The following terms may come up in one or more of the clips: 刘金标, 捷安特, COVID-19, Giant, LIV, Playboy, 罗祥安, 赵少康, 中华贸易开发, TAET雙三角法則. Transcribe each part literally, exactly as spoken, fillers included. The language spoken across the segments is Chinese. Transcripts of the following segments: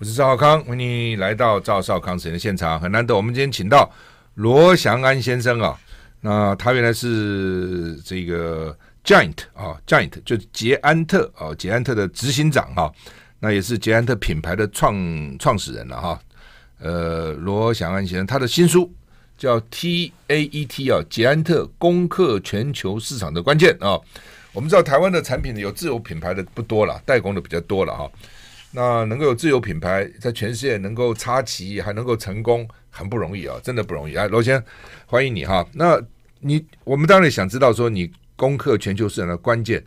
我是赵少康，欢迎来到赵少康时间的现场。很难得，我们今天请到罗祥安先生啊，那他原来是这个 Giant 啊 ，Giant 就是捷安特啊，捷安特的执行长哈、啊，那也是捷安特品牌的创创始人了、啊、哈、啊。呃，罗祥安先生他的新书叫 T A E T 啊，捷安特攻克全球市场的关键啊。我们知道台湾的产品有自有品牌的不多了，代工的比较多了哈。那能够有自有品牌在全世界能够插旗，还能够成功，很不容易啊，真的不容易啊。罗先生，欢迎你哈。那你我们当然想知道说，你攻克全球市场的关键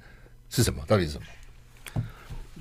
是什么？到底是什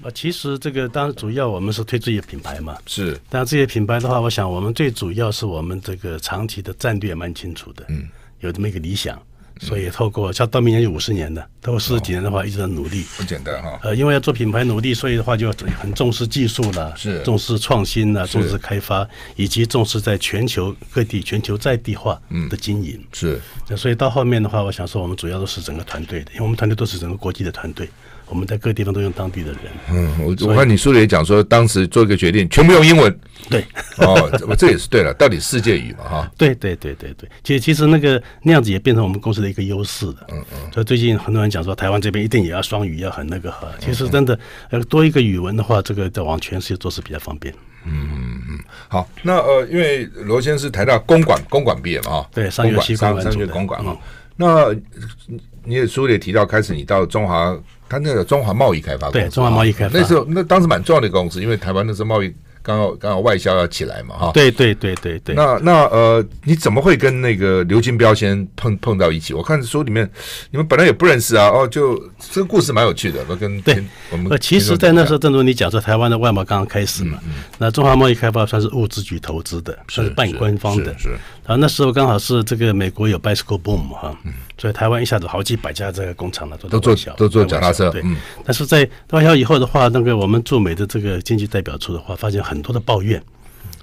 么？其实这个当然主要我们是推这些品牌嘛，是。但这些品牌的话，我想我们最主要是我们这个长期的战略蛮清楚的，嗯，有这么一个理想。所以透过像到明年有五十年的，透过四十几年的话，一直在努力，不简单哈。呃，因为要做品牌努力，所以的话就很重视技术了，是重视创新了，重视开发，以及重视在全球各地、全球在地化的经营。嗯、是、呃，所以到后面的话，我想说我们主要都是整个团队的，因为我们团队都是整个国际的团队，我们在各地方都用当地的人。嗯，我我看你书里也讲说，当时做一个决定，全部用英文。对，哦，这也是对了，到底世界语嘛哈。对对对对对，其实其实那个那样子也变成我们公司的一个优势的。嗯嗯。所以最近很多人讲说，台湾这边一定也要双语，要很那个哈。其实真的，呃，多一个语文的话，这个在往全世界做是比较方便。嗯嗯嗯。好，那呃，因为罗先生是台大公管公管毕业嘛啊。对，上学期公管上学公管啊。那你也书里也提到，开始你到中华，他那个中华贸易开发公司。对，中华贸易开发。那时候那当时蛮重要的公司，因为台湾那时候贸易。刚好刚好外销要起来嘛哈，对对对对对。那那呃，你怎么会跟那个刘金标先碰碰到一起？我看书里面你们本来也不认识啊，哦，就这个故事蛮有趣的。我跟对我们其实，在那时候，正如你讲说，台湾的外贸刚刚开始嘛，嗯嗯、那中华贸易开发算是物资局投资的，是算是半官方的。是。然后那时候刚好是这个美国有 bicycle boom 哈、嗯，所以台湾一下子好几百家这个工厂了，都做都做脚踏车。对，嗯、但是在外销以后的话，那个我们驻美的这个经济代表处的话，发现很。很多的抱怨，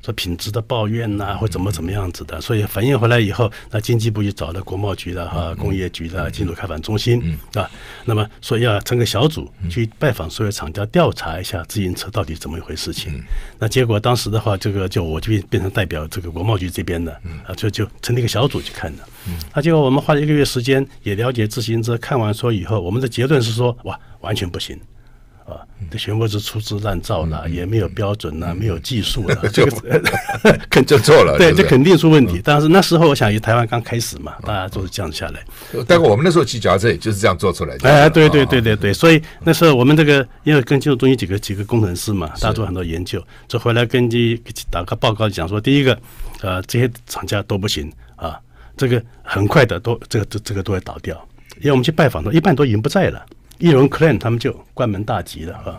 说品质的抱怨呐、啊，或怎么怎么样子的，所以反映回来以后，那经济部就找了国贸局的哈、啊、工业局的进入开发中心、嗯嗯、啊，那么说要成个小组去拜访所有厂家，调查一下自行车到底怎么一回事情。嗯、那结果当时的话，这个就我就变成代表这个国贸局这边的啊，就就成立一个小组去看的。那、嗯啊、结果我们花了一个月时间，也了解自行车，看完说以后，我们的结论是说，哇，完全不行。啊，这全部是粗制滥造了，也没有标准了，没有技术了，这个肯定错了。对，这肯定出问题。但是那时候我想，台湾刚开始嘛，大家都是这样下来。但我们那时候骑脚踏车也就是这样做出来的。哎，对对对对对，所以那时候我们这个因为跟金融中心几个几个工程师嘛，大家做很多研究，就回来根据打个报告讲说，第一个，呃，这些厂家都不行啊，这个很快的都这个这这个都会倒掉，因为我们去拜访的，一半都已经不在了。一轮 claim 他们就关门大吉了啊！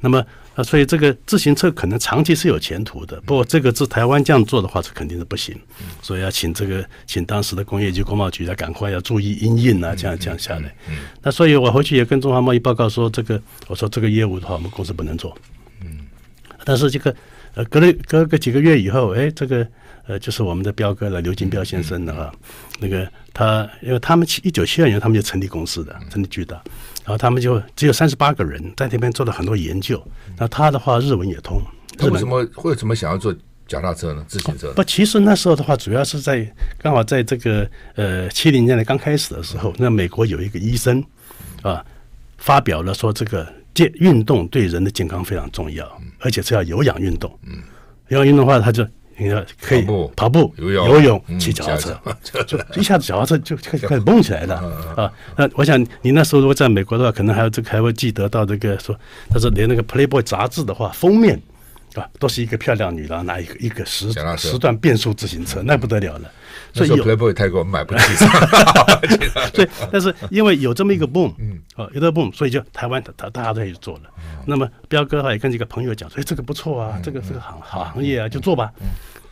那么啊，所以这个自行车可能长期是有前途的，不过这个是台湾这样做的话，是肯定是不行。所以要请这个请当时的工业局、国贸局要赶快要注意因应啊，这样这样下来。那所以我回去也跟中华贸易报告说，这个我说这个业务的话，我们公司不能做。嗯，但是这个呃，隔了隔个几个月以后，哎，这个呃，就是我们的彪哥了，刘金彪先生的啊，那个他因为他们一九七二年他们就成立公司的，成立巨大。然后他们就只有三十八个人在那边做了很多研究。那他的话日文也通，他为什么为什么想要做脚踏车呢？自行车呢、哦、不，其实那时候的话，主要是在刚好在这个呃七零年代刚开始的时候，那美国有一个医生啊发表了说，这个运动对人的健康非常重要，而且是要有氧运动。嗯，有氧运动的话，他就。可以跑步、游泳、骑脚踏车，就一下子脚踏车就开始蹦起来了啊！那我想你那时候如果在美国的话，可能还这还会记得到这个说，他说连那个 Playboy 杂志的话，封面啊都是一个漂亮女郎拿一个一个十十段变速自行车，那不得了了。所以 Playboy 太贵，买不起。所以，但是因为有这么一个 boom， 啊，有这 boom， 所以就台湾大大家都去做了。那么彪哥也跟几个朋友讲说，哎，这个不错啊，这个这个行行业啊，就做吧。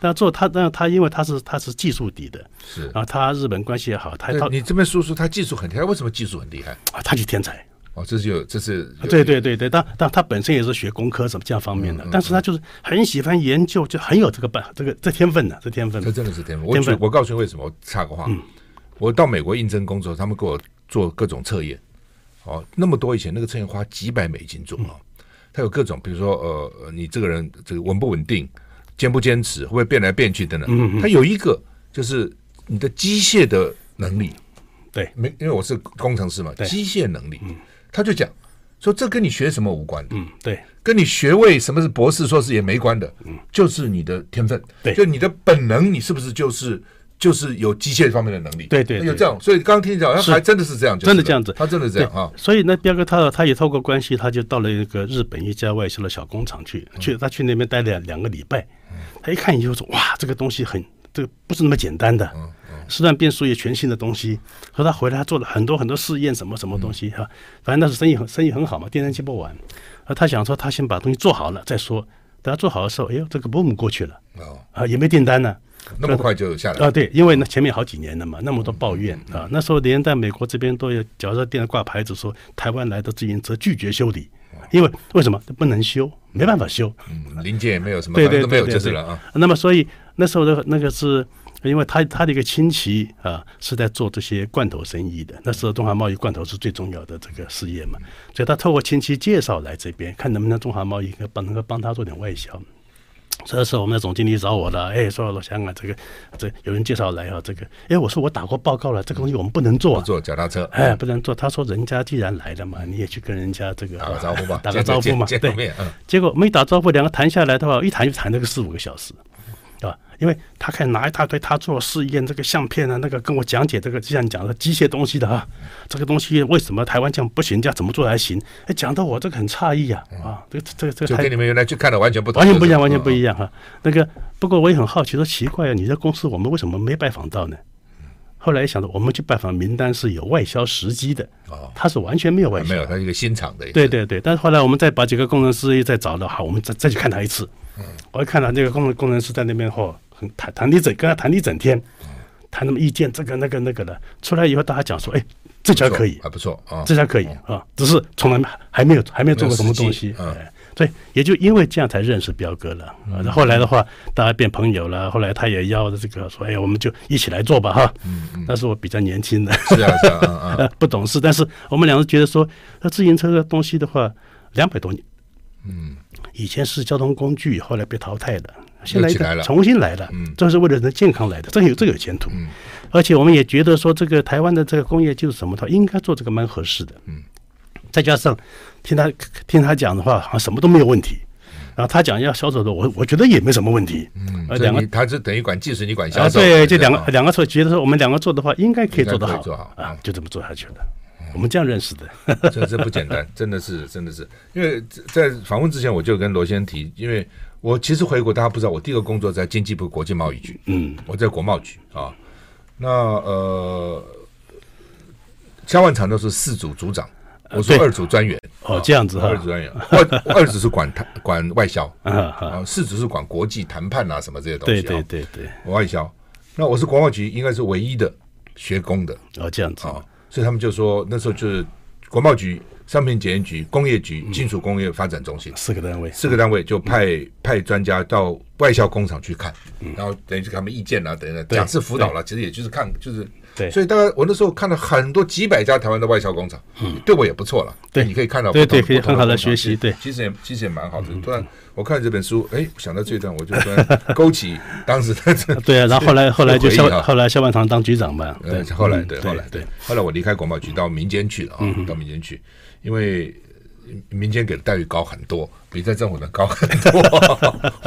那做他，那他因为他是他是技术底的，是啊，他日本关系也好，他你这边说说他技术很厉害，为什么技术很厉害啊？他是天才哦，这是有这是有对对对对，但但他本身也是学工科什么这样方面的，嗯嗯嗯但是他就是很喜欢研究，就很有这个办这个这天分的、啊，这天分，这真的是天分。我天我告诉你为什么，我插个话，嗯、我到美国应征工作，他们给我做各种测验，哦，那么多以前那个测验花几百美金做啊。嗯它有各种，比如说呃，你这个人这个稳不稳定，坚不坚持，会不会变来变去等等。嗯嗯，它有一个就是你的机械的能力，对，没，因为我是工程师嘛，机械能力，嗯，他就讲说这跟你学什么无关的，嗯，对，跟你学位什么是博士硕士也没关的，嗯，就是你的天分，对，就你的本能，你是不是就是就是有机械方面的能力，对 对, 对，有这样，所以刚刚听你讲，他还真的是这样，就是，真的这样子，他真的这样啊。所以呢，彪哥他他也透过关系，他就到了一个日本一家外销的小工厂去，去他去那边待了两个礼拜，嗯，他一看你就说哇，这个东西很，这个不是那么简单的，嗯嗯，实战变数也全新的东西。和他回来，他做了很多很多试验，什么什么东西哈，嗯啊，反正那时生意很生意很好嘛，订单接不完。而他想说，他先把东西做好了再说。等他做好的时候，哎呦，这个 boom 过去了，哦，啊，也没订单呢，啊。那么快就下来了啊？对，因为呢前面好几年了嘛，那么多抱怨啊，那时候连在美国这边都有脚车店挂牌子说台湾来的自行车拒绝修理，因为为什么不能修，没办法修，嗯，零件也没有什么，对对对对对，都没有就是了啊。那么所以那时候的那个是因为他他的一个亲戚啊是在做这些罐头生意的，那时候中华贸易罐头是最重要的这个事业嘛，所以他透过亲戚介绍来这边，看能不能中华贸易帮能够帮他做点外销。这时候我们的总经理找我了，哎，说老乡啊，这个这有人介绍来啊，这个，哎，我说我打过报告了，这个东西我们不能做，啊，不做脚踏车，哎，不能做。他说人家既然来了嘛，你也去跟人家这个打个招呼吧，打个招呼嘛，对，嗯。结果没打招呼，两个谈下来的话，一谈就谈了个四五个小时，对吧？因为他可以拿一大堆他做试验这个相片啊，那个跟我讲解这个，就像你讲的机械东西的啊，这个东西为什么台湾这样不行，这样怎么做才行？哎，讲到我这个很诧异啊，啊，这个这个这个，就跟你们原来去看的完全不同，完全不一样，完全不一样哈，啊。那个不过我也很好奇，说奇怪啊，你的公司我们为什么没拜访到呢？后来想到我们去拜访名单是有外销时机的，哦，它是完全没有外销，没有，它是一个新厂的，对对对。但是后来我们再把几个工程师再找到，好，我们再再去看他一次。嗯，我一看到那个工工程师在那边后，很谈谈一整，跟他谈一整天，谈那么意见，这个那个那个的。出来以后，大家讲说，哎，这家可以，还不错啊，这家可以啊，只是从来还没有还没有做过什么东西，嗯。所以也就因为这样才认识彪哥了，啊，后来的话大家变朋友了，后来他也邀这个说，哎，我们就一起来做吧哈，嗯嗯，那是我比较年轻的，是啊是啊，嗯嗯，不懂事，但是我们两个觉得说那自行车的东西的话两百多年，嗯，以前是交通工具，后来被淘汰了，现在重新来了，这是为了人的健康来的，这有这个有前途，嗯，而且我们也觉得说这个台湾的这个工业就是什么，它应该做这个蛮合适的，嗯，再加上听他听他讲的话，好像什么都没有问题。然后他讲要销售的，我我觉得也没什么问题。嗯，两个他是等于管技术，你管销售。啊，对，这两个两个做，觉得说我们两个做的话，应该可以做得好，做好啊，就这么做下去了。嗯，我们这样认识的，这这不简单，真的是真的是。因为在访问之前，我就跟罗先提，因为我其实回国，大家不知道，我第一个工作在经济部国际贸易局，嗯，我在国贸局啊。那呃，销万厂都是四组组长。我说二组专员，哦，这样子哈，啊，二组专员，二二组是管谈管外销，啊，四组是管国际谈判啊什么这些东西，对对对对，外销。那我是国贸局，应该是唯一的学工的，哦，这样子啊，所以他们就说那时候就是国贸局、商品检验局、工业局、金属工业发展中心，嗯，四个单位，四个单位就派，嗯，派专家到外销工厂去看，嗯，然后等于给他们意见啊，等等，讲师辅导了，啊，其实也就是看就是。所以大概我那时候看了很多几百家台湾的外销工厂，嗯，对我也不错了。对，你可以看到不同，对对，可以很好的学习。对，其实也其实也蛮好的。突然我看这本书，哎，想到这段，我就突然勾起当时的这。对啊，然后后来后来就萧后来萧万堂当局长嘛，对，后来对后来对后来我离开国贸局到民间去了啊，到民间去，因为民间给的待遇高很多，比在政府的高很多。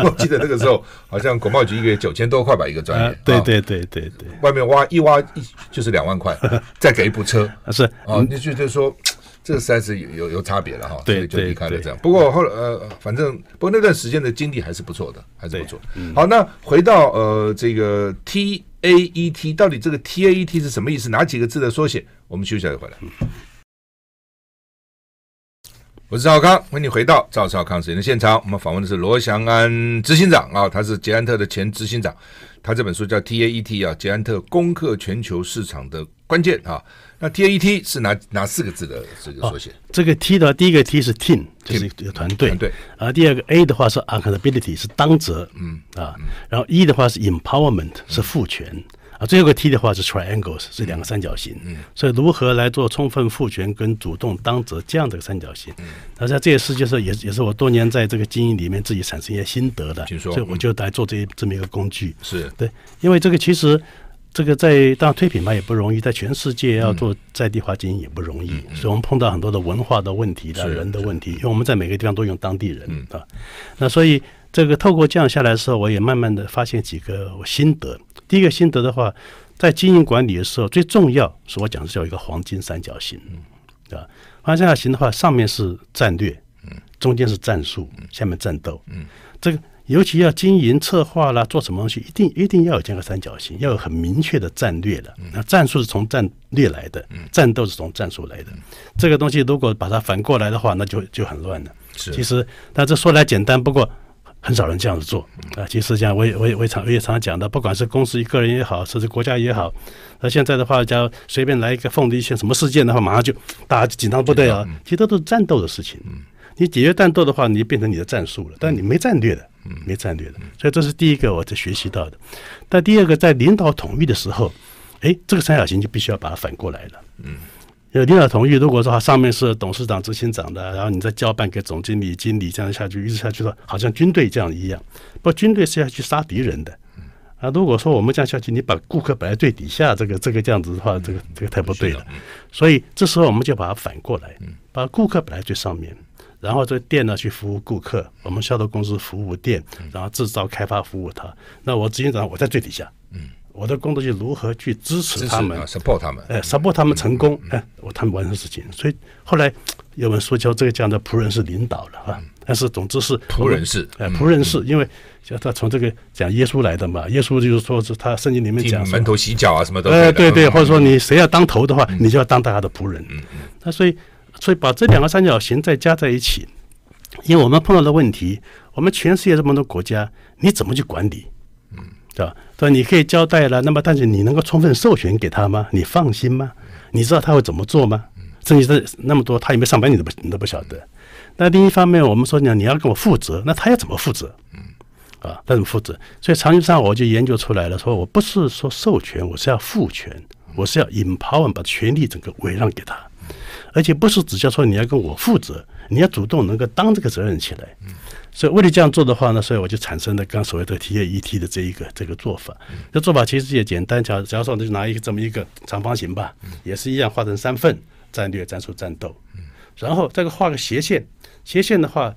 我记得那个时候，好像国贸局一个月九千多块吧，一个专业。对对对对对，外面挖一挖一就是两万块，再给一部车。是啊，你就就说这个实在是有有有差别了哈，所以就离开了这样。不过后来呃，反正不过那段时间的经历还是不错的，还是不错。好，那回到呃这个 T A E T， 到底这个 T A E T 是什么意思？哪几个字的缩写？我们休息一下就回来。我是赵少康，欢迎你回到赵少康时间的现场。我们访问的是罗祥安执行长啊，他是捷安特的前执行长，他这本书叫 T A E T 啊，捷安特攻克全球市场的关键啊。那 T A E T 是哪哪四个字的这个缩写？哦，这个 T 的第一个 T 是 team， 就是团队，团队啊。第二个 A 的话是 accountability， 是当责，嗯啊，嗯然后 E 的话是 empowerment， 是赋权。啊，最后个 T 的话是 triangles， 是两个三角形，嗯嗯，所以如何来做充分赋权跟主动当责这样的三角形，嗯，那在这些事就是也也是我多年在这个经营里面自己产生一些心得的，所以我就来做这一这么一个工具，是对，因为这个其实这个在当然推品牌也不容易，在全世界要做在地化经营也不容易，嗯嗯，所以我们碰到很多的文化的问题的人的问题，因为我们在每个地方都用当地人，嗯啊，那所以这个透过这样下来的时候，我也慢慢的发现几个我心得。第一个心得的话，在经营管理的时候，最重要是我讲的叫一个黄金三角形，对吧？黄金三角形的话，上面是战略，中间是战术，下面战斗。这个尤其要经营策划啦，做什么东西，一定一定要有这样的三角形，要有很明确的战略的。那战术是从战略来的，战斗是从战术来的。这个东西如果把它反过来的话，那就就很乱了。其实，但这说来简单，不过很少人这样子做啊！其实像我也我也我也常我也常讲的，不管是公司、个人也好，甚至国家也好，那现在的话，只要随便来一个凤梨县什么事件的话，马上就大家紧张不对啊！其实都是战斗的事情。你解决战斗的话，你变成你的战术了，但你没战略的，没战略的。所以这是第一个我在学习到的。但第二个，在领导统御的时候，哎，这个三角形就必须要把它反过来了。嗯。呃，领导同意，如果说上面是董事长、执行长的，然后你再交办给总经理、经理，这样下去一直下去的，好像军队这样一样。不过军队是要去杀敌人的啊。如果说我们这样下去，你把顾客摆在最底下，这个这个这样子的话，这个这个太不对了。所以这时候我们就把它反过来，把顾客摆在最上面，然后这店呢去服务顾客，我们销售公司服务店，然后制造开发服务它。那我执行长我在最底下，嗯。我的工作就是如何去支持他们，支持 support 他们，哎 support 他们成功，嗯嗯嗯，哎，我他们完成事情。所以后来有本书叫这个这样的仆人是领导了啊，嗯，但是总之是仆人是，哎，仆人是，嗯，因为他从这个讲耶稣来的嘛，耶稣就是说是他圣经里面讲门头洗脚啊什么的，哎，对对，或者说你谁要当头的话，嗯，你就要当大家的仆人。嗯嗯，那所以所以把这两个三角形再加在一起，因为我们碰到的问题，我们全世界这么多国家，你怎么去管理？对吧？所以你可以交代了，那么但是你能够充分授权给他吗？你放心吗？你知道他会怎么做吗？甚至是那么多，他有没有上班你都不你都不晓得。那另一方面，我们说你要跟我负责，那他要怎么负责？啊，他怎么负责？所以长期上我就研究出来了，说我不是说授权，我是要赋权，我是要 empower， 把权力整个委让给他，而且不是只叫说你要跟我负责，你要主动能够当这个责任起来。所以为了这样做的话呢，所以我就产生了刚所谓的 T A E T 的这一个这个做法。这做法其实也简单，假如说就拿一个这么一个长方形吧，也是一样画成三份：战略、战术、战斗。然后再画个斜线，斜线的话，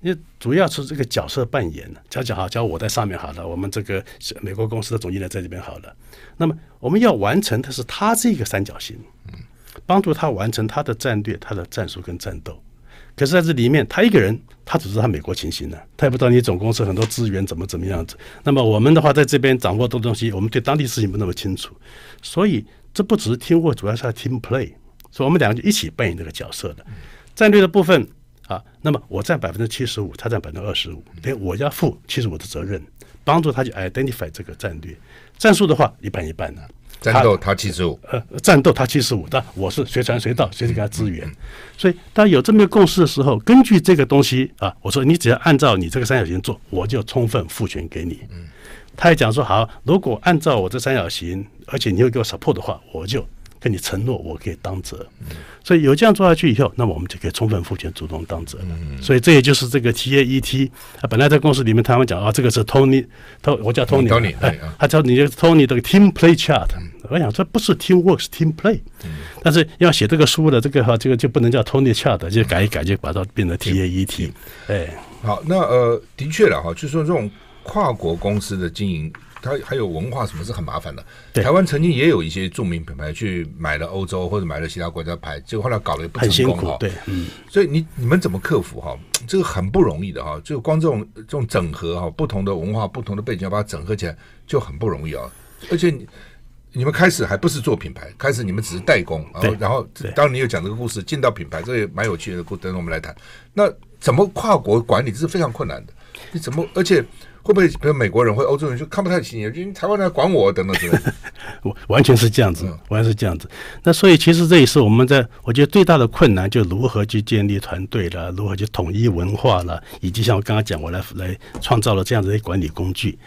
你主要是这个角色扮演。假如好，假如我在上面好了，我们这个美国公司的总经理在这边好了。那么我们要完成的是他这个三角形，帮助他完成他的战略、他的战术跟战斗。可是在这里面，他一个人，他只知道他美国情形呢，他也不知道你总公司很多资源怎么怎么样子。那么我们的话，在这边掌握的东西，我们对当地事情不那么清楚，所以这不只是 teamwork， 主要是 team play。所以我们两个就一起扮演这个角色的战略的部分啊。那么我占百分之七十五，他占百分之二十五，所以我要负七十五的责任，帮助他去 identify 这个战略。战术的话，一半一半呢、啊。战斗他七十五，呃，战斗他七十五，但我是随传随到，随时给他支援。所以，当有这么一个共识的时候，根据这个东西啊，我说你只要按照你这个三角形做，我就充分赋权给你。嗯，他也讲说好，如果按照我这三角形，而且你又给我 support 的话，我就跟你承诺，我可以当责。嗯，所以有这样做下去以后，那么我们就可以充分赋权，主动当责了。嗯，所以这也就是这个 T A E T 啊，本来在公司里面他们讲啊，这个是 Tony， 我叫 Tony， Tony， 哎，他叫你 Tony 这个 Team Play Chart。我想这不是 teamwork， 是 team play，嗯，但是要写这个书的这个哈，这个就不能叫 Tony Chart， 就改一改，就把它变成 T A E T、嗯。哎，好，那呃，的确了哈，就是说这种跨国公司的经营，它还有文化什么是很麻烦的。台湾曾经也有一些著名品牌去买了欧洲或者买了其他国家牌，结果后来搞得也不成功哈。对，嗯，所以你你们怎么克服哈？这个很不容易的哈，就光这种这种整合哈，不同的文化、不同的背景要把它整合起来就很不容易啊，而且你。你们开始还不是做品牌，开始你们只是代工，然后然后当然你有讲这个故事进到品牌，这也蛮有趣的故事，等我们来谈。那怎么跨国管理这是非常困难的，你怎么？而且会不会比如美国人或欧洲人就看不太起你，因为台湾人管我等等之类的？完全是这样子，完全是这样子。那所以其实这也是我们在我觉得最大的困难，就如何去建立团队了，如何去统一文化了，以及像我刚刚讲，我来来创造了这样子的管理工具。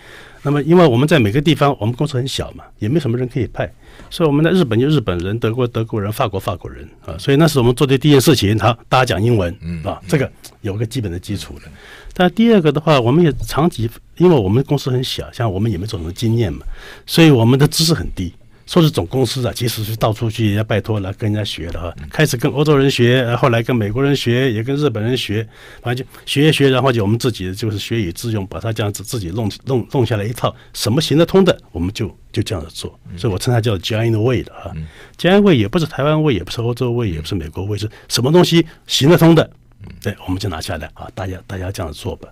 那么因为我们在每个地方，我们公司很小嘛，也没什么人可以派，所以我们在日本就日本人，德国德国人，法国法国人啊，所以那时我们做的第一件事情，他大家讲英文啊，这个有个基本的基础了。但第二个的话，我们也长期，因为我们公司很小，像我们也没什么经验嘛，所以我们的知识很低。说是总公司啊，其实是到处去人家拜托了，跟人家学了哈、啊。开始跟欧洲人学，后来跟美国人学，也跟日本人学，反正就学一学，然后就我们自己就是学以致用，把它这样子自己弄弄弄下来一套，什么行得通的，我们就就这样子做。所以我称它叫 Giant way 的啊、嗯、，Giant way 也不是台湾味，也不是欧洲味，也不是美国味，是什么东西行得通的，对，我们就拿下来啊，大家大家这样子做吧。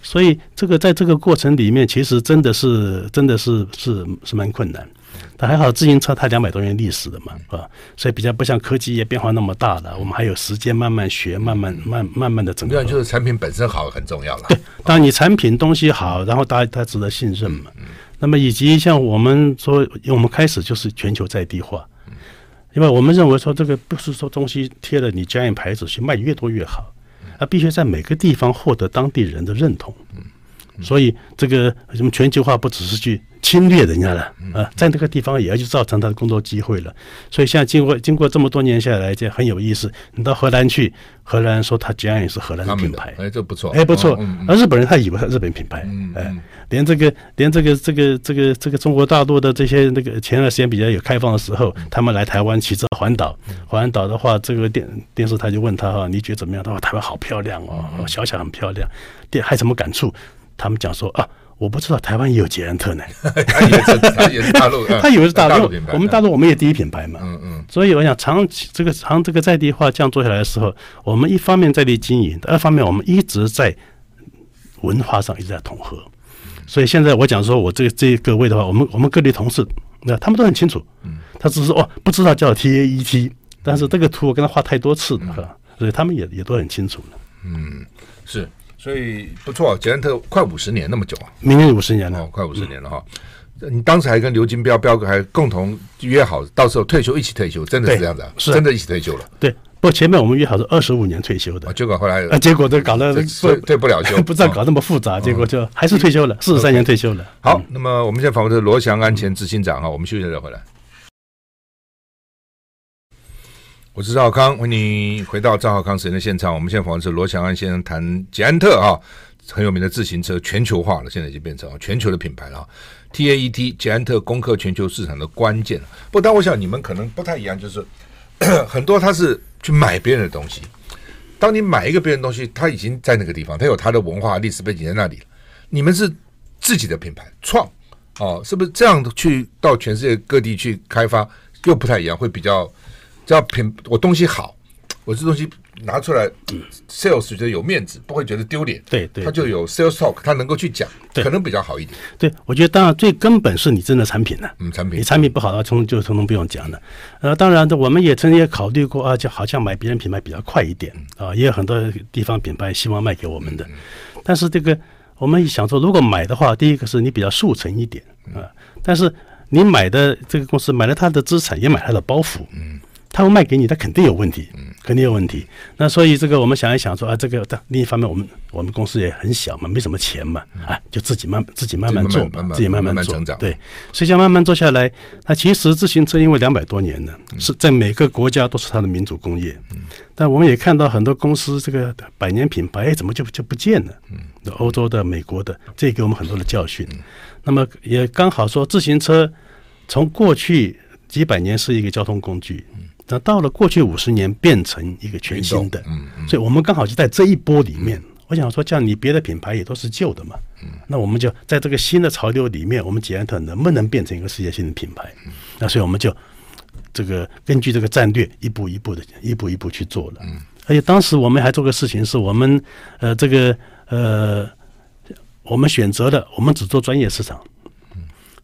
所以这个在这个过程里面，其实真的是真的是是是蛮困难。但还好自行车它两百多年历史的嘛，啊，所以比较不像科技业变化那么大了，我们还有时间慢慢学，慢慢慢慢慢的整个。对，就是产品本身好很重要了。对，当然你产品东西好，然后大家它值得信任嘛。那么以及像我们说，我们开始就是全球在地化，因为我们认为说这个不是说东西贴了你Giant牌子去卖越多越好。它必须在每个地方获得当地人的认同，所以这个什么全球化不只是去侵略人家了啊，在那个地方也要去造成他的工作机会了。所以现在经过经过这么多年下来，这很有意思。你到荷兰去，荷兰说它既然也是荷兰的品牌，哎，这不错，哎，不错。而日本人他以为他日本品牌，哎，连这个连这个这个这个这个中国大陆的这些那个前段时间比较有开放的时候，他们来台湾骑车环岛，环岛的话，这个电电视台就问他哈、啊，你觉得怎么样？他说台湾好漂亮哦，小小很漂亮，电还什么感触？他们讲说啊。我不知道台湾也有捷安特呢他也是大陆他以为是大陆品牌，我们大陆我们也第一品牌嘛，嗯嗯，所以我想长这个长这个在地化这样做下来的时候，我们一方面在地经营，二方面我们一直在文化上一直在统合。所以现在我讲说我这这各位的话，我们我们各类同事那他们都很清楚，他只是哦不知道叫 T A E T， 但是这个图我跟他画太多次了，所以他们也也都很清楚了。嗯，是。所以不错，捷安特快五十年那么久啊，明年五十年了，哦、快五十年了哈、嗯。你当时还跟刘金彪彪哥还共同约好，到时候退休一起退休，真的是这样子啊？是真的一起退休了。对，不前面我们约好是二十五年退休的，啊、结果后来啊，结果都搞得退退不了休，不知道搞那么复杂，嗯、结果就还是退休了，四十三年退休了。嗯、好、嗯，那么我们现在访问的罗祥安前执行长啊，我们休息再回来。我是赵康，欢迎回到赵浩康时间的现场。我们现在访问是罗祥安先生谈捷安特啊，很有名的自行车全球化了，现在已经变成全球的品牌了、啊。T A E T 捷安特攻克全球市场的关键。不过，但我想你们可能不太一样，就是很多他是去买别人的东西。当你买一个别人的东西，他已经在那个地方，他有他的文化历史背景在那里了。你们是自己的品牌创哦、啊，是不是这样去到全世界各地去开发又不太一样，会比较。只要品我东西好，我这东西拿出来 ，sales 觉得有面子，不会觉得丢脸。对对，他就有 sales talk， 他能够去讲，可能比较好一点。对，我觉得当然最根本是你真的产品了、啊。嗯，产品你产品不好的话，从就通通不用讲了。呃，当然，我们也曾经也考虑过啊，就好像买别人品牌比较快一点啊，也有很多地方品牌希望卖给我们的。但是这个我们想说，如果买的话，第一个是你比较速成一点啊，但是你买的这个公司买了他的资产，也买他的包袱。嗯。他会卖给你，他肯定有问题，肯定有问题。那所以这个我们想一想说啊，这个另一方面我们我们公司也很小嘛，没什么钱嘛，啊，就自己慢自己慢慢做，自己慢慢做，对，所以像慢慢做下来，那其实自行车因为两百多年了，是在每个国家都是它的民族工业。但我们也看到很多公司这个百年品牌、哎、怎么就就不见了？欧洲的、美国的，这也给我们很多的教训。那么也刚好说，自行车从过去几百年是一个交通工具。那到了过去五十年变成一个全新的，所以我们刚好就在这一波里面。我想说，像你别的品牌也都是旧的嘛，那我们就在这个新的潮流里面，我们捷安特能不能变成一个世界性的品牌？那所以我们就这个根据这个战略，一步一步的、一步一步去做了。而且当时我们还做个事情，是我们呃这个呃，我们选择了我们只做专业市场。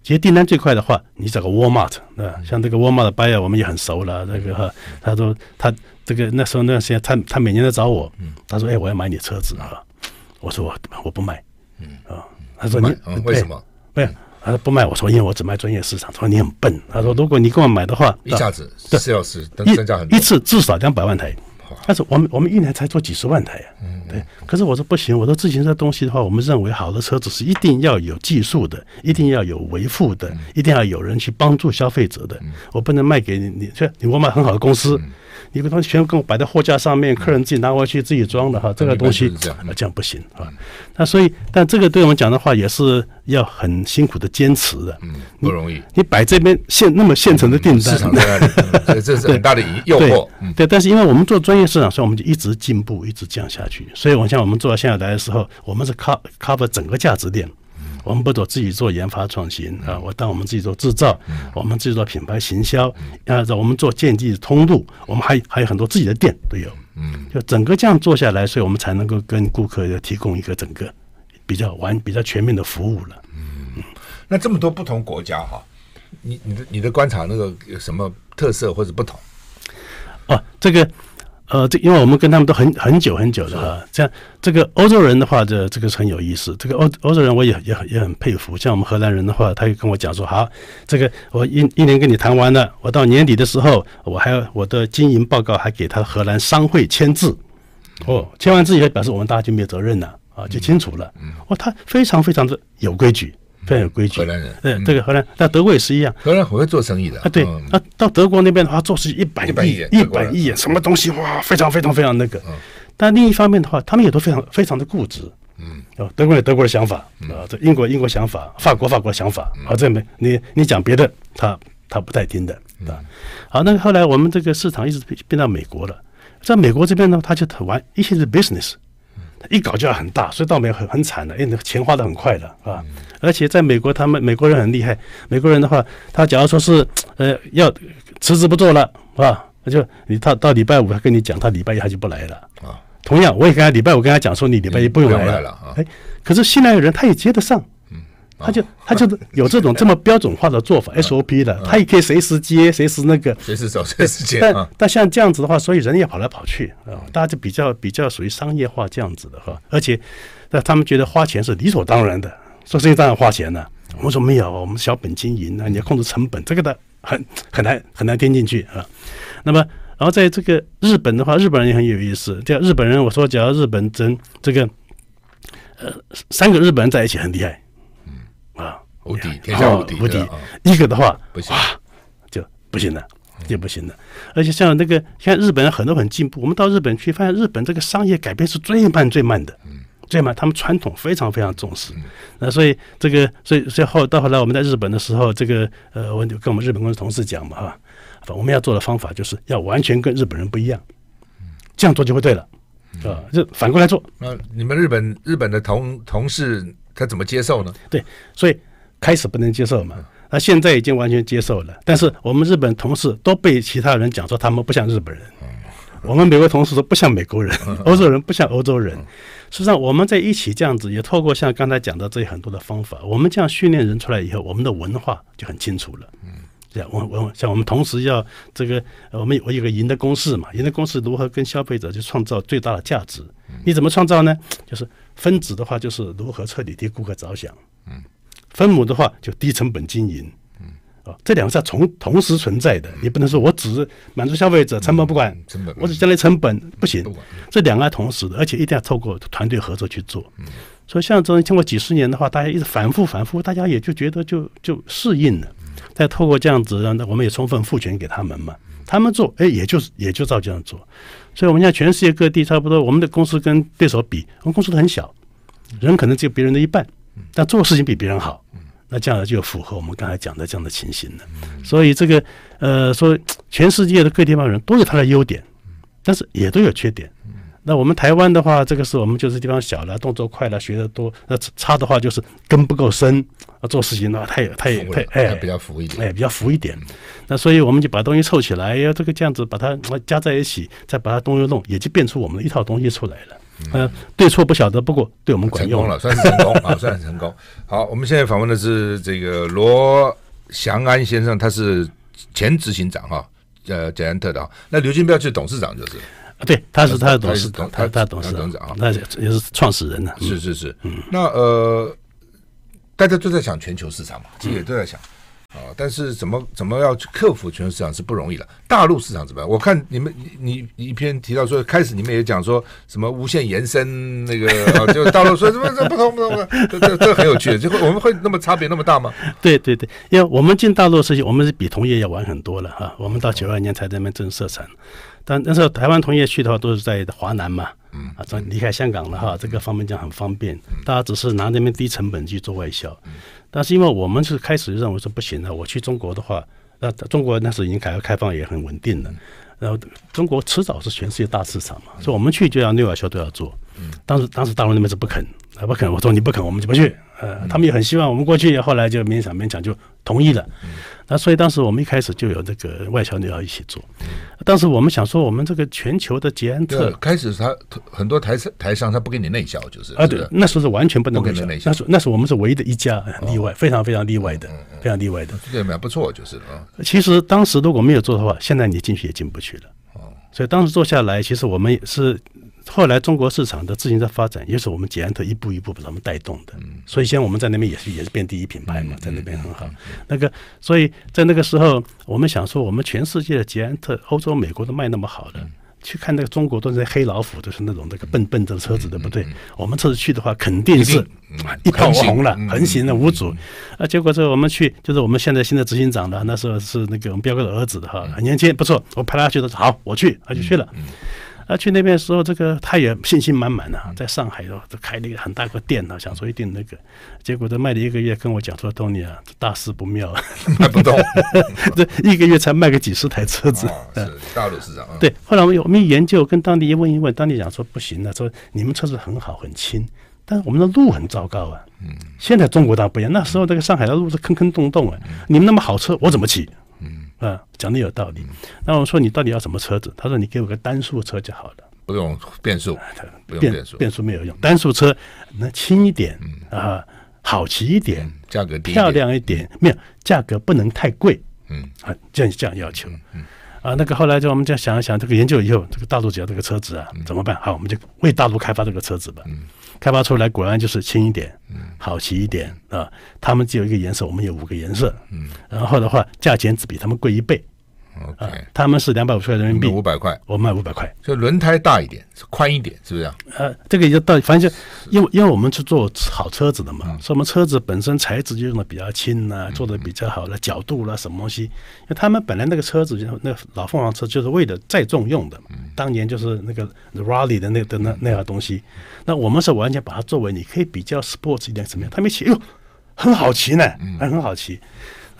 其实订单最快的话，你找个 Walmart 啊，像这个 Walmart 的 buyer 我们也很熟了。那个哈，他说他这个那时候那段时间，他他每年都找我，他说哎我要买你车子啊，我说我我不卖，啊他说你为什么没有？他说不卖。我说因为我只卖专业市场。他说你很笨。他说如果你跟我买的话，一下子 sales 增加很多，一次至少两百万台。但是我们我们一年才做几十万台呀、啊，对。可是我说不行，我说自行车东西的话，我们认为好的车子是一定要有技术的，一定要有维护的，一定要有人去帮助消费者的。我不能卖给你，你你我买很好的公司，你把东西全给我摆在货架上面，客人自己拿回去自己装的哈，这个东西这样不行啊。那所以，但这个对我们讲的话，也是要很辛苦的坚持的，不容易。你摆这边现那么现成的订单，市场在那里，这是很大的诱惑。对，但是因为我们做专业市场，所以我们就一直进步，一直降下去。所以我像我们做到现在来的时候，我们是 cover 整个价值链，我们不做自己做研发创新啊，我当我们自己做制造，我们自己做品牌行销啊，我们做建立通路，我们还还有很多自己的店都有，就整个这样做下来，所以我们才能够跟顾客提供一个整个比较完比较全面的服务了。嗯，那这么多不同国家哈，你你的你的观察那个有什么特色或者不同？哦，这个。呃，这因为我们跟他们都很很久很久的哈、啊，像这个欧洲人的话，这这个是很有意思。这个欧欧洲人我也也很也很佩服。像我们荷兰人的话，他就跟我讲说，好，这个我一一年跟你谈完了，我到年底的时候，我还有我的经营报告还给他荷兰商会签字。哦，签完字以后表示我们大家就没有责任了啊，就清楚了。哦，他非常非常的有规矩。非常有规矩，荷兰人，嗯，这个荷兰，那德国也是一样，荷兰很会做生意的啊，对，那到德国那边的话，做是一百亿，一百亿，什么东西哇，非常非常非常那个。但另一方面的话，他们也都非常非常的固执，嗯，德国有德国的想法啊，这英国英国想法，法国法国想法啊，这没你你讲别的，他他不太听的啊。好，那后来我们这个市场一直变到美国了，在美国这边呢，他就玩一些是 business。一搞就要很大，所以到美国很很惨的，哎，钱花得很快的啊！而且在美国，他们美国人很厉害。美国人的话，他假如说是呃要辞职不做了啊，那就你到到礼拜五他跟你讲，他礼拜一他就不来了啊。同样，我也跟他礼拜五跟他讲说，你礼拜一不用来了。嗯、了啊、哎，可是新来的人他也接得上，嗯啊、他就他就有这种这么标准化的做法、啊、S O P 的，他也可以随时接，随时那个，随时走，随时接。但、啊、但像这样子的话，所以人也跑来跑去啊、呃，大家就比较比较属于商业化这样子的哈。而且，那他们觉得花钱是理所当然的，做生意当然花钱了、啊。我们说没有，我们小本经营啊，你要控制成本，这个的很很难很难听进去啊。那么，然后在这个日本的话，日本人也很有意思。叫日本人，我说假如日本真这个，呃，三个日本人在一起很厉害。啊，无敌，天下无敌，无敌。一个的话，哇，就不行了，就不行了。而且像那个，像日本人很多很进步。我们到日本去，发现日本这个商业改变是最慢、最慢的，最慢。他们传统非常非常重视。那所以这个，所以所以后到后来我们在日本的时候，这个呃，我就跟我们日本公司同事讲嘛，哈，我们要做的方法就是要完全跟日本人不一样，这样做就会对了，啊，就反过来做。那你们日本日本的同同事。他怎么接受呢？对，所以开始不能接受嘛，那、啊、现在已经完全接受了。但是我们日本同事都被其他人讲说他们不像日本人，嗯、我们美国同事说不像美国人，嗯、欧洲人不像欧洲人。嗯、实际上我们在一起这样子，也透过像刚才讲的这很多的方法，我们这样训练人出来以后，我们的文化就很清楚了。嗯，这样我我像我们同时要这个，我们我有个赢的公式嘛，赢的公式如何跟消费者去创造最大的价值？你怎么创造呢？就是。分子的话就是如何彻底替顾客着想，嗯，分母的话就低成本经营，嗯，哦，这两个是同同时存在的，你不能说我只满足消费者成本不管，成本，我只将来成本不行，这两个同时的，而且一定要透过团队合作去做，所以像这经过几十年的话，大家一直反复反复，大家也就觉得就就适应了，再透过这样子，我们也充分赋权给他们嘛。他们做，哎，也就也就照这样做，所以我们现在全世界各地差不多，我们的公司跟对手比，我们公司都很小，人可能只有别人的一半，但做事情比别人好，那这样就符合我们刚才讲的这样的情形了。所以这个呃，说全世界的各地方人都有他的优点，但是也都有缺点。那我们台湾的话，这个是我们就是地方小了，动作快了，学得多。那差的话就是根不够深，做事情的话太太太哎比较浮一点，哎比较浮一点。那所以我们就把东西凑起来，要这个这样子把它加在一起，再把它东西弄，也就变出我们的一套东西出来了。呃，对错不晓得，不过对我们管用了，算是成功啊，算是成功。好，我们现在访问的是这个罗祥安先生，他是前执行长哈，呃Giant的啊。那刘金彪是董事长就是。对，他是他的董事长，他他董事长，那也是创始人呢。是是是，那呃，大家都在想全球市场嘛，企业都在想啊，但是怎么怎么要去克服全球市场是不容易的。大陆市场怎么样？我看你们你一篇提到说，开始你们也讲说什么无限延伸那个，啊、就大陆说什么这不同不同不同，这这这很有趣。这我们会那么差别那么大吗？对对对，因为我们进大陆是，我们是比同业要晚很多了哈、啊。我们到九二年才在那边正设厂，但那时候台湾同业去的话都是在华南嘛，嗯啊，离开香港了哈，这个方面讲很方便，大家只是拿那边低成本去做外销。但是因为我们是开始认为说不行了，我去中国的话，那中国那时候已经改革开放也很稳定了，然后中国迟早是全世界大市场嘛，所以我们去就要内外销都要做。当时当时大陆那边是不肯，不肯，我说你不肯我们就不去。呃，他们也很希望我们过去，后来就勉强勉强就同意了。那所以当时我们一开始就有这个外销内销一起做。当时我们想说，我们这个全球的捷安特开始他很多台台商他不给你内销，就是啊，对，那时候是完全不能内销，那时那时我们是唯一的一家，很例外，非常非常例外的，非常例外的。这蛮不错，就是啊。其实当时如果没有做的话，现在你进去也进不去了。所以当时做下来，其实我们是。后来中国市场的自行车发展，也是我们捷安特一步一步把他们带动的。所以现在我们在那边也是也是变第一品牌嘛，在那边很好。那个，所以在那个时候，我们想说，我们全世界的捷安特，欧洲、美国都卖那么好的，去看那个中国都是黑老虎，都是那种那个笨笨的车子，对不对？我们这次去的话，肯定是一炮红了，横行了无阻。啊，结果这我们去，就是我们现在新的执行长的，那时候是那个我们彪哥的儿子哈，很年轻，不错。我派他去的，好，我去，他就去了。啊，去那边的时候，这个他也信心满满啊，在上海都开了一个很大个店啊，想说一定那个，结果他卖了一个月，跟我讲说 Tony 啊，大事不妙，卖不动，这一个月才卖个几十台车子，哦、是大陆市场、啊。对，后来我们我们一研究，跟当地一问一问，当地讲说不行了、啊，说你们车子很好很轻，但是我们的路很糟糕啊。嗯，现在中国倒不一样，那时候这个上海的路是坑坑洞洞啊，你们那么好车，我怎么骑？啊，讲的有道理。那我说你到底要什么车子？他说你给我个单数车就好了，不用变数，不用变数，变数没有用。单数车能轻一点啊，好骑一点，价格低，漂亮一点，没有价格不能太贵。嗯啊，这样这样要求。啊，那个后来就我们就想一想，这个研究以后，这个大陆只要这个车子啊，怎么办？好，我们就为大陆开发这个车子吧。开发出来果然就是轻一点，好骑一点啊！他们只有一个颜色，我们有五个颜色。嗯，然后的话，价钱只比他们贵一倍。OK，、啊、他们是两百五十块人民币，五百块，我卖五百块。就轮胎大一点，宽一点，是不是啊？呃，这个也就到，反正就因为因为我们是做好车子的嘛，嗯、所以我们车子本身材质就用的比较轻啊，做的比较好了，角度啦、啊、什么东西。因为他们本来那个车子，那个老凤凰车就是为了载重用的嘛，当年就是那个 Rally 的那的那那样东西。那我们是完全把它作为你可以比较 sports 一点什么样，他们骑哟很好骑呢，还很好骑。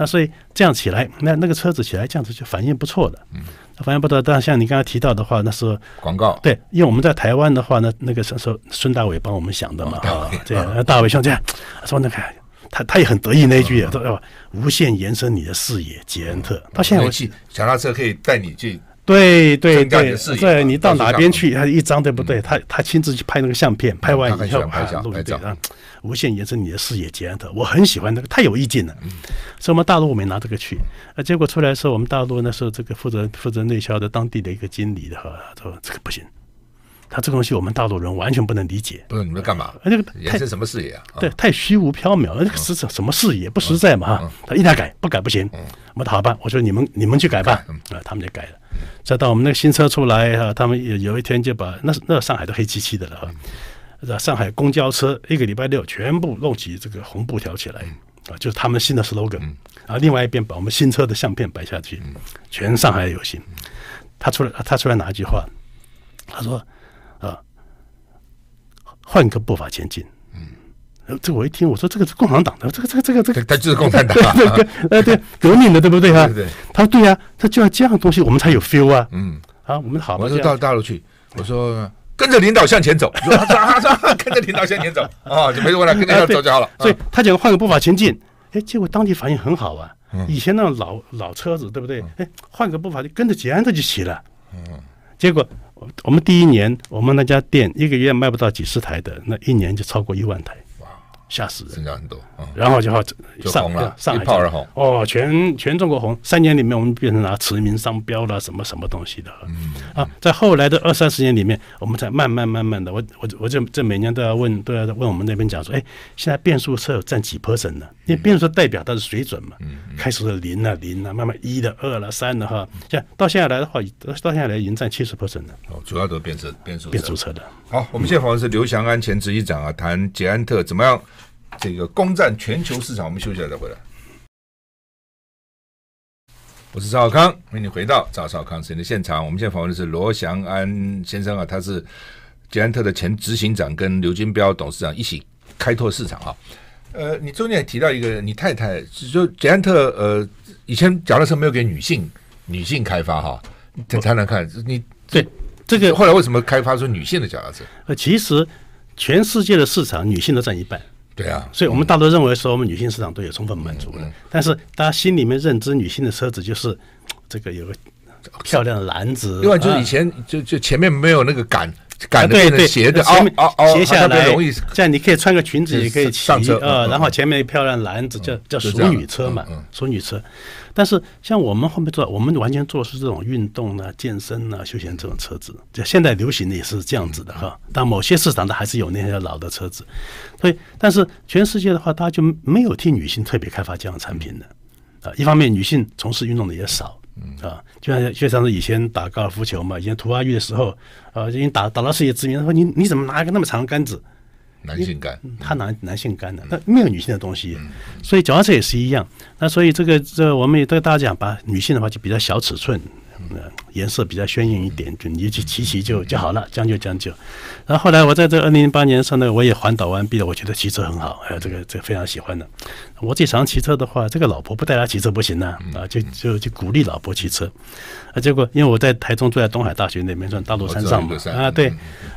那所以这样起来，那那个车子起来这样子就反应不错的，嗯，反应不错。但像你刚才提到的话，那时候广告对，因为我们在台湾的话呢，那个时候孙大伟帮我们想的嘛，啊，这样大伟像这样说那个，他他也很得意那一句，他说无限延伸你的视野，捷安特。到现在我记，小轿车可以带你去，对对对，对你到哪边去，他一张对不对？他他亲自去拍那个相片，拍完以后拍照拍照。无限延伸你的视野，捷安特，我很喜欢那个，太有意境了。所以我们大陆我们也拿这个去，啊，结果出来的时候，我们大陆那时候这个负责负责内销的当地的一个经理的话，他说这个不行，他这个东西我们大陆人完全不能理解。不是你们干嘛？那个延伸什么视野啊？对，太虚无缥缈了，那个是什么视野不实在嘛哈。他一定要改，不改不行。我们好吧，我说你们你们去改吧，啊，他们就改了。再到我们那个新车出来哈，他们有有一天就把那那上海都黑漆漆的了哈。上海公交车一个礼拜六全部弄起这个红布条起来啊，就是他们新的 slogan 啊。另外一边把我们新车的相片摆下去，全上海游行。他出来，他出来哪一句话？他说：“啊，换个步伐前进。”这我一听，我说这个是共产党的，这个这个这个这个，他就是共产党，对对，革命的，对不对啊？他说对呀，他就要这样的东西，我们才有 feel 啊。嗯，啊，我们好，我就到大陆去，我说。跟着领导向前走，跟着领导向前走啊，就没问了，跟着领导走就好了。所以他讲换个步伐前进，哎，结果当地反应很好啊。以前那种老老车子，对不对？哎，换个步伐就跟着捷安特就骑了。嗯，结果我们第一年，我们那家店一个月卖不到几十台的，那一年就超过一万台。哇！吓死人，增加很多、嗯、然后就好就红了，上海一炮而红哦，全全中国红，三年里面我们变成拿驰名商标了什么什么东西的、嗯嗯、啊，在后来的二三十年里面我们才慢慢慢慢的，我我我这这每年都要问都要问我们那边讲说，哎，现在变数车有占几 percent 呢？因为变数代表它是水准嘛，嗯嗯、开始是零了零了，慢慢一的二了三了哈，像到现在来的话，到现在来已经占七十 percent 了、哦，主要都是变成变数变数车的。好，我们现在访问是刘翔安前执行长啊，谈捷安特怎么样。这个攻占全球市场，我们休息了再回来。我是赵少康，欢迎你回到赵少康时间的现场。我们现在访问的是罗翔安先生啊，他是捷安特的前执行长，跟刘金标董事长一起开拓市场啊。呃，你中间也提到一个，你太太就捷安特，呃，以前脚踏车没有给女性女性开发哈、啊，谈谈看，你对这个后来为什么开发出女性的脚踏车？呃，其实全世界的市场女性都占一半。对啊，所以我们大多认为说我们女性市场都有充分满足了、嗯嗯、但是大家心里面认知女性的车子就是这个有个漂亮的篮子，另外就是以前、啊、就, 就前面没有那个杆杆的变成斜的、啊、对对凹凹凹斜下来，容易这样你可以穿个裙子也可以骑上车、嗯呃嗯、然后前面漂亮篮子、嗯、叫叫淑女车嘛，淑、嗯嗯、女车。但是像我们后面做，我们完全做是这种运动啊、健身啊、休闲这种车子，现在流行的也是这样子的哈。但某些市场它还是有那些老的车子，所以但是全世界的话，大家就没有替女性特别开发这样的产品的啊。一方面，女性从事运动的也少啊，就像就像是以前打高尔夫球嘛，以前土阿玉的时候，呃，因为打打到世界知名，说你你怎么拿一个那么长的杆子？男性杆，他拿男性杆的，那没有女性的东西，所以脚踏车也是一样。那所以这个这我们也对大家讲，把女性的话就比较小尺寸，呃、颜色比较鲜艳一点，就你去骑骑就就好了，将就将就。然后后来我在这二零零八年上呢，我也环岛完毕了，我觉得骑车很好，还、呃、有这个这个、非常喜欢的。我最常骑车的话，这个老婆不带她骑车不行呢、啊，啊，就就就鼓励老婆骑车。啊，结果因为我在台中住在东海大学那边，算大陆山上嘛，啊，对，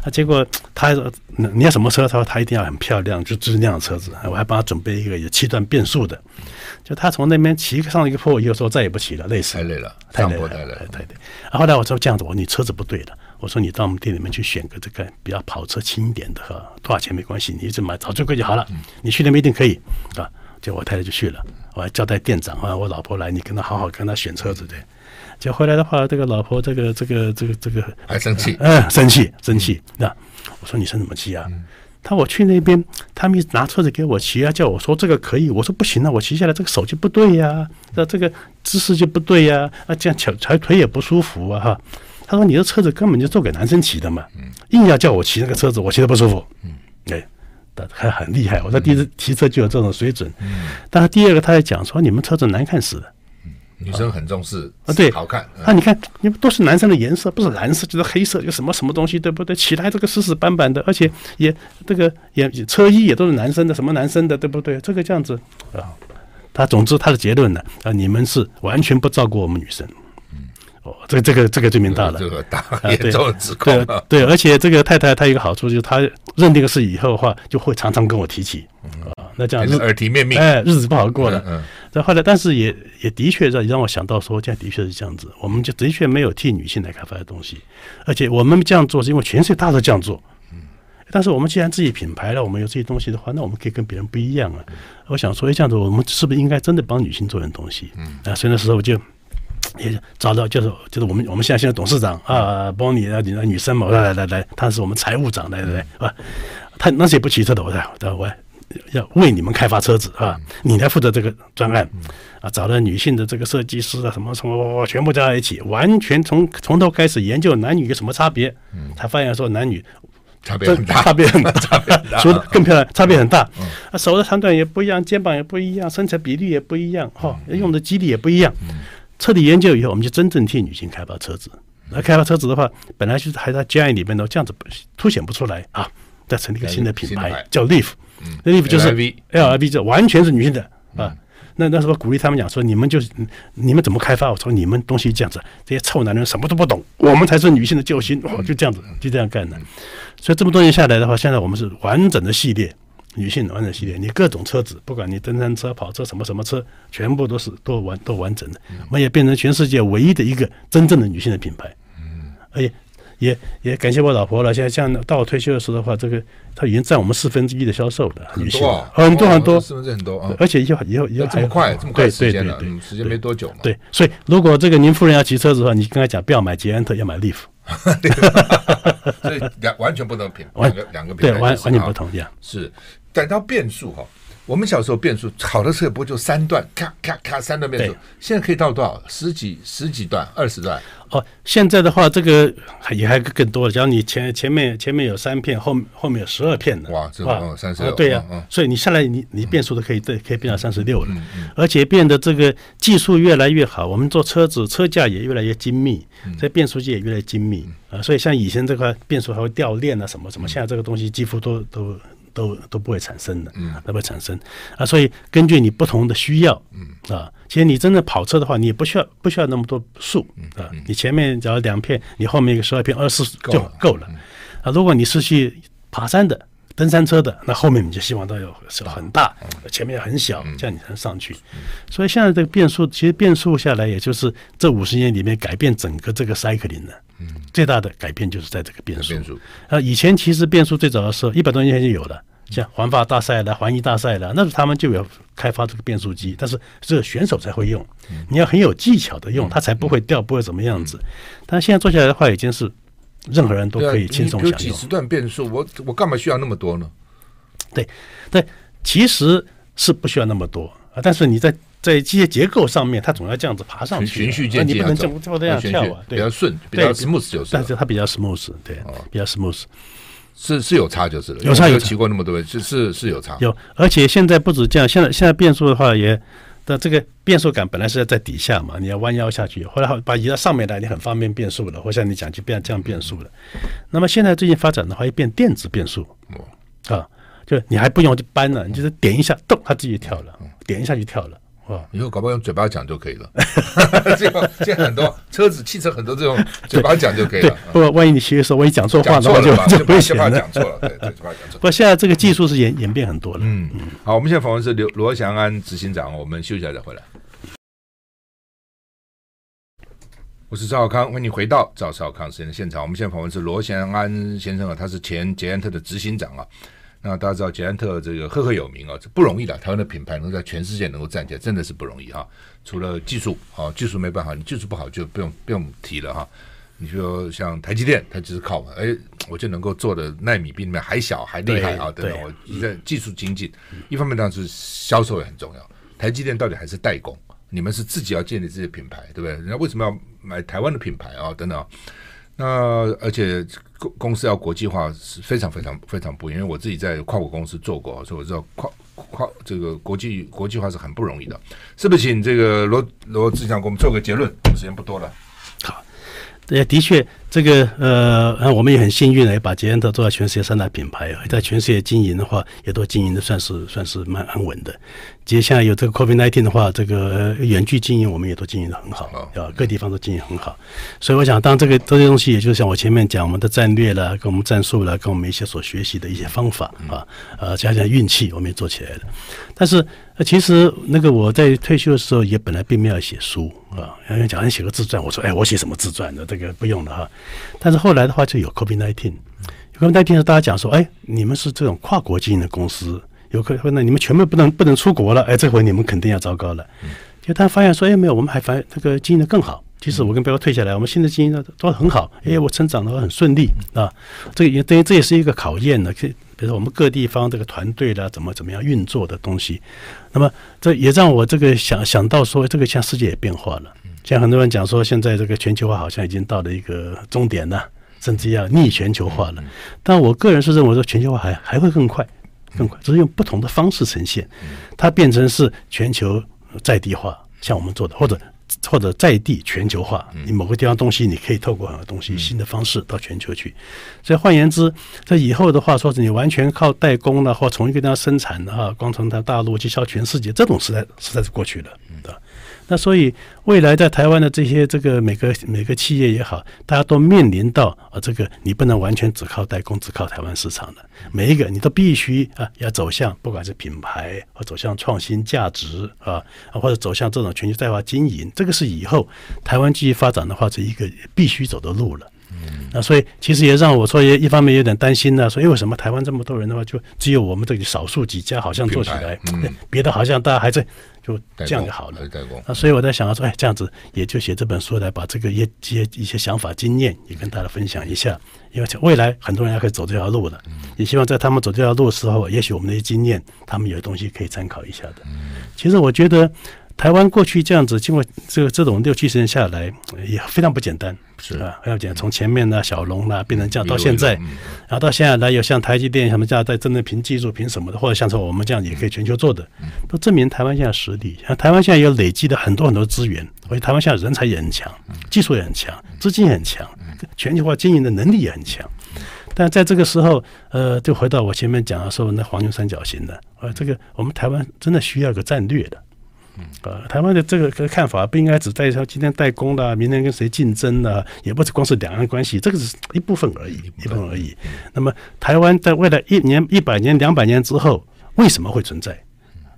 啊，结果她你要什么车，她说她一定要很漂亮，就就是那样的车子。我还帮她准备一个有七段变速的，就她从那边骑上一个坡，又说再也不骑了，累死了，太累了，太累了，太累了，太累了。啊，后来我说这样子，我说你车子不对了。我说你到我们店里面去选个这个比较跑车轻一点的，哈，多少钱没关系，你一直买找最贵就好了，你去那边一定可以啊。结果我太太就去了，我还交代店长啊，我老婆来，你跟她好好跟她选车子对。结果回来的话，这个老婆这个这个这个这个还生气，嗯、呃，生气生气。那、啊、我说你生什么气啊？他我去那边，他们拿车子给我骑啊，叫我说这个可以，我说不行啊，我骑下来这个手就不对呀、啊，那这个姿势就不对呀、啊，啊，这样脚腿腿也不舒服啊哈。他说：“你的车子根本就做给男生骑的嘛，硬要叫我骑那个车子，我骑得不舒服。”嗯，对，还很厉害。我说第一次骑车就有这种水准。嗯，但是第二个他在讲说你们车子难看死了。女生很重视啊，对，好看啊！你看，你们都是男生的颜色，不是蓝色就是黑色，有什么什么东西，对不对？起来这个死死板板的，而且也这个也车衣也都是男生的，什么男生的，对不对？这个这样子啊，他总之他的结论呢啊，你们是完全不照顾我们女生。哦，这个这个这个罪名大了，这个大严重的指控、啊啊、对, 对, 对，而且这个太太她有一个好处，就是她认定个事以后的话，就会常常跟我提起，啊，那这样子耳提面命，哎，日子不好过了。嗯，然后后来，但是也也的确让让我想到说，这样的确是这样子，我们就的确没有替女性来开发的东西，而且我们这样做是因为全世界大家都这样做。但是我们既然自己品牌了，我们有这些东西的话，那我们可以跟别人不一样啊。我想说，这样子我们是不是应该真的帮女性做点东西？嗯，啊，所以那时候就。也找到就是就是我们我们现在现在董事长啊，帮你啊，你的女生嘛，来来来，他是我们财务长，来来来，啊，他那些不骑车的，我我我要为你们开发车子啊，你来负责这个专案啊，找了女性的这个设计师啊，什么什么，全部加在一起，完全从从头开始研究男女有什么差别，才发现说男女。差别很大，差别很大，说的更漂亮，差别很大。嗯啊、手的长短也不一样，肩膀也不一样，身材比例也不一样，哈、哦，用的肌力也不一样。嗯嗯彻底研究以后，我们就真正替女性开发车子。那开发车子的话，本来就是还在 Giant 里面的，这样子凸显不出来啊。再成立一个新的品牌叫 L I V， 那 L I V 就是 L I V， 就完全是女性的啊。那那时候鼓励他们讲说，你们就是你们怎么开发？我说你们东西这样子，这些臭男人什么都不懂，我们才是女性的救星。哦，就这样子，就这样干的。所以这么多年下来的话，现在我们是完整的系列。女性完整系列，你各种车子，不管你登山车、跑车什么什么车，全部都是都完都完整的。我们也变成全世界唯一的一个真正的女性的品牌，而且也也感谢我老婆了。现在像到我退休的时候的话，这个她已经占我们四分之一的销售的，很多很多很多，四分之一很多啊。而且以后以后以后这么快这么快时间了，时间没多久嘛。对，所以如果这个您夫人要骑车子的话，你刚才讲不要买捷安特，要买 L I V。 所以两完全不同品，两个两个品牌对完全不同样。是，等到变数哈。我们小时候变速好的车不就三段，咔咔咔三段变速，现在可以到多少？十几十几段，二十段。哦，现在的话，这个也还更多了。假如你前前面前面有三片，后后面有十二片的，哇，这哦三十六，对呀、啊嗯，所以你下来你你变速都可以对，可以变到三十六了、嗯嗯，而且变得这个技术越来越好，我们做车子车架也越来越精密，在变速机也越来越精密啊、呃，所以像以前这块变速还会掉链啊什么什么，现在这个东西几乎都都。都都不会产生的，嗯，都不会产生啊，所以根据你不同的需要，嗯啊，其实你真的跑车的话，你不需要不需要那么多数啊，你前面只要两片，你后面一个十二片，二十四就够了啊。如果你是去爬山的、登山车的，那后面你就希望它有很大，前面很小，这样你才能上去。所以现在这个变数，其实变数下来，也就是这五十年里面改变整个这个 cycling 的。最大的改变就是在这个变速啊，以前其实变速最早的时候一百多年前就有了，像环法大赛了、环意大赛了，那他们就有开发这个变速机，但是只有选手才会用，你要很有技巧的用，它才不会掉，不会怎么样子。但现在做下来的话，已经是任何人都可以轻松享用。有几十段变速，我我干嘛需要那么多呢？对，但其实是不需要那么多啊，但是你在。在机械结构上面，它总要这样子爬上去，循序渐进，你不能这么这样跳啊，比较顺，比较 smooth 就是，但是它比较 smooth， 对，比较 smooth， 是是有差就是了，有差有骑过那么多，是是有差，有，而且现在不止这样，现在现在变速的话也，但这个变速杆本来是在底下嘛，你要弯腰下去，后来把移到上面来，你很方便变速了，或像你讲就变这样变速了。那么现在最近发展的话，又变电子变速，啊，就你还不用去扳了，你就是点一下，动它自己跳了，点一下就跳了。以后搞不好用嘴巴讲就可以了。现在很多车子、汽车很多这种嘴巴讲就可以了。不过万一你学的时候万一讲错话，那就就不行了。讲错了，对，嘴巴讲错。不，现在这个技术是演演变很多了。嗯，好，我们现在访问是刘罗祥安执行长，我们休息一下再回来。我是赵少康，欢迎回到赵少康时间的现场。我们现在访问是罗祥安先生啊，他是前捷安特的执行长啊。那大家知道捷安特这个赫赫有名啊，这不容易的。台湾的品牌能在全世界能够站起来，真的是不容易哈。除了技术，啊，技术没办法，你技术不好就不用不用提了哈。你说像台积电，它就是靠哎，我就能够做的奈米比你们还小还厉害啊，等等。我在技术精进，一方面当然是销售也很重要。台积电到底还是代工，你们是自己要建立自己的品牌，对不对？人家为什么要买台湾的品牌啊？等等啊。那而且公司要国际化是非常非常非常不容易，因为我自己在跨国公司做过，所以我知道跨跨这个国际国际化是很不容易的。是不是请这个罗罗志强给我们做个结论？时间不多了。好，对，的确，这个呃，我们也很幸运的把捷安特做到全世界三大品牌，在全世界经营的话，也都经营的算是算是蛮安稳的。其实现在有这个 COVID 十九 的话，这个远距经营我们也都经营得很好啊，各地方都经营很好。所以我想，当这个这些东西，也就是像我前面讲我们的战略了，跟我们战术了，跟我们一些所学习的一些方法啊，呃，加上运气，我们也做起来了。但是、呃、其实那个我在退休的时候，也本来并没有写书啊，有人讲你写个自传，我说哎，我写什么自传呢？这个不用了哈。但是后来的话，就有 COVID 十九， 有 COVID 十九 大家讲说，哎，你们是这种跨国经营的公司。有客户，那你们全部不能不能出国了，哎，这回你们肯定要糟糕了。就他发现说，哎，没有，我们还反这个经营的更好。其实我跟贝哥退下来，我们现在经营的都很好，哎，我成长的很顺利啊。这也等于这也是一个考验呢。比如说我们各地方这个团队啦，怎么怎么样运作的东西。那么这也让我这个想想到说，这个像世界也变化了。像很多人讲说，现在这个全球化好像已经到了一个终点了，甚至要逆全球化了。但我个人是认为说，全球化还还会更快。更快，只是用不同的方式呈现，它变成是全球在地化，像我们做的，或者或者在地全球化。你某个地方东西，你可以透过很多东西新的方式到全球去。所以换言之，在以后的话，说是你完全靠代工了，或从一个地方生产的哈，光从它大陆去销全世界，这种时代实在是过去了，对吧？那所以未来在台湾的这些这个每个每个企业也好，大家都面临到啊，这个你不能完全只靠代工，只靠台湾市场的，每一个你都必须啊要走向，不管是品牌或走向创新价值啊，或者走向这种全球在华经营，这个是以后台湾继续发展的话，是一个必须走的路了。嗯，那所以其实也让我说也一方面有点担心呢、啊，说因为什么台湾这么多人的话，就只有我们这里少数几家好像做起来，嗯、别的好像大家还在就这样就好了。那所以我在想说，哎，这样子也就写这本书来把这个一些一些想法经验也跟大家分享一下，因为未来很多人要可以走这条路的，也希望在他们走这条路的时候，也许我们的一些经验，他们有东西可以参考一下的。其实我觉得。台湾过去这样子，经过这个这种六七十年下来，也非常不简单，是啊，非常简单。从前面呢、啊，小龙啦、啊，变成这样，到现在，嗯、然后到现在来有像台积电什么这样，在真的凭技术、凭什么的，或者像是我们这样也可以全球做的，都证明台湾现在实力。像台湾现在有累积的很多很多资源，而且台湾现在人才也很强，技术也很强，资金也很强，全球化经营的能力也很强。但在这个时候，呃，就回到我前面讲的时候，那黄金三角形的，呃，这个我们台湾真的需要个战略的。呃，台湾的这个看法不应该只在说今天代工啦，明天跟谁竞争啦，也不是光是两岸关系，这个是一部分而已，一部分而已。那么，台湾在未来一年、一百年、两百年之后，为什么会存在？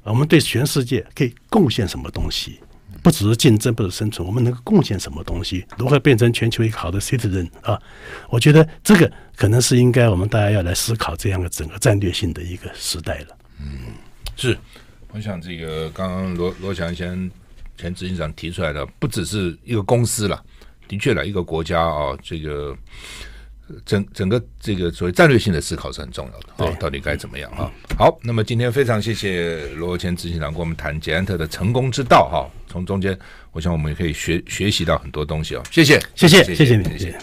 我们对全世界可以贡献什么东西？不只是竞争，不只是生存，我们能够贡献什么东西？如何变成全球一个好的 citizen 啊？我觉得这个可能是应该我们大家要来思考这样的整个战略性的一个时代了。嗯，是。我想这个刚刚罗罗翔先前执行长提出来的，不只是一个公司了，的确了，一个国家啊，这个整整个这个所谓战略性的思考是很重要的啊，到底该怎么样啊？好，那么今天非常谢谢罗前执行长跟我们谈捷安特的成功之道哈、啊，从中间我想我们也可以学学习到很多东西啊，谢谢，谢谢，谢谢你，谢谢。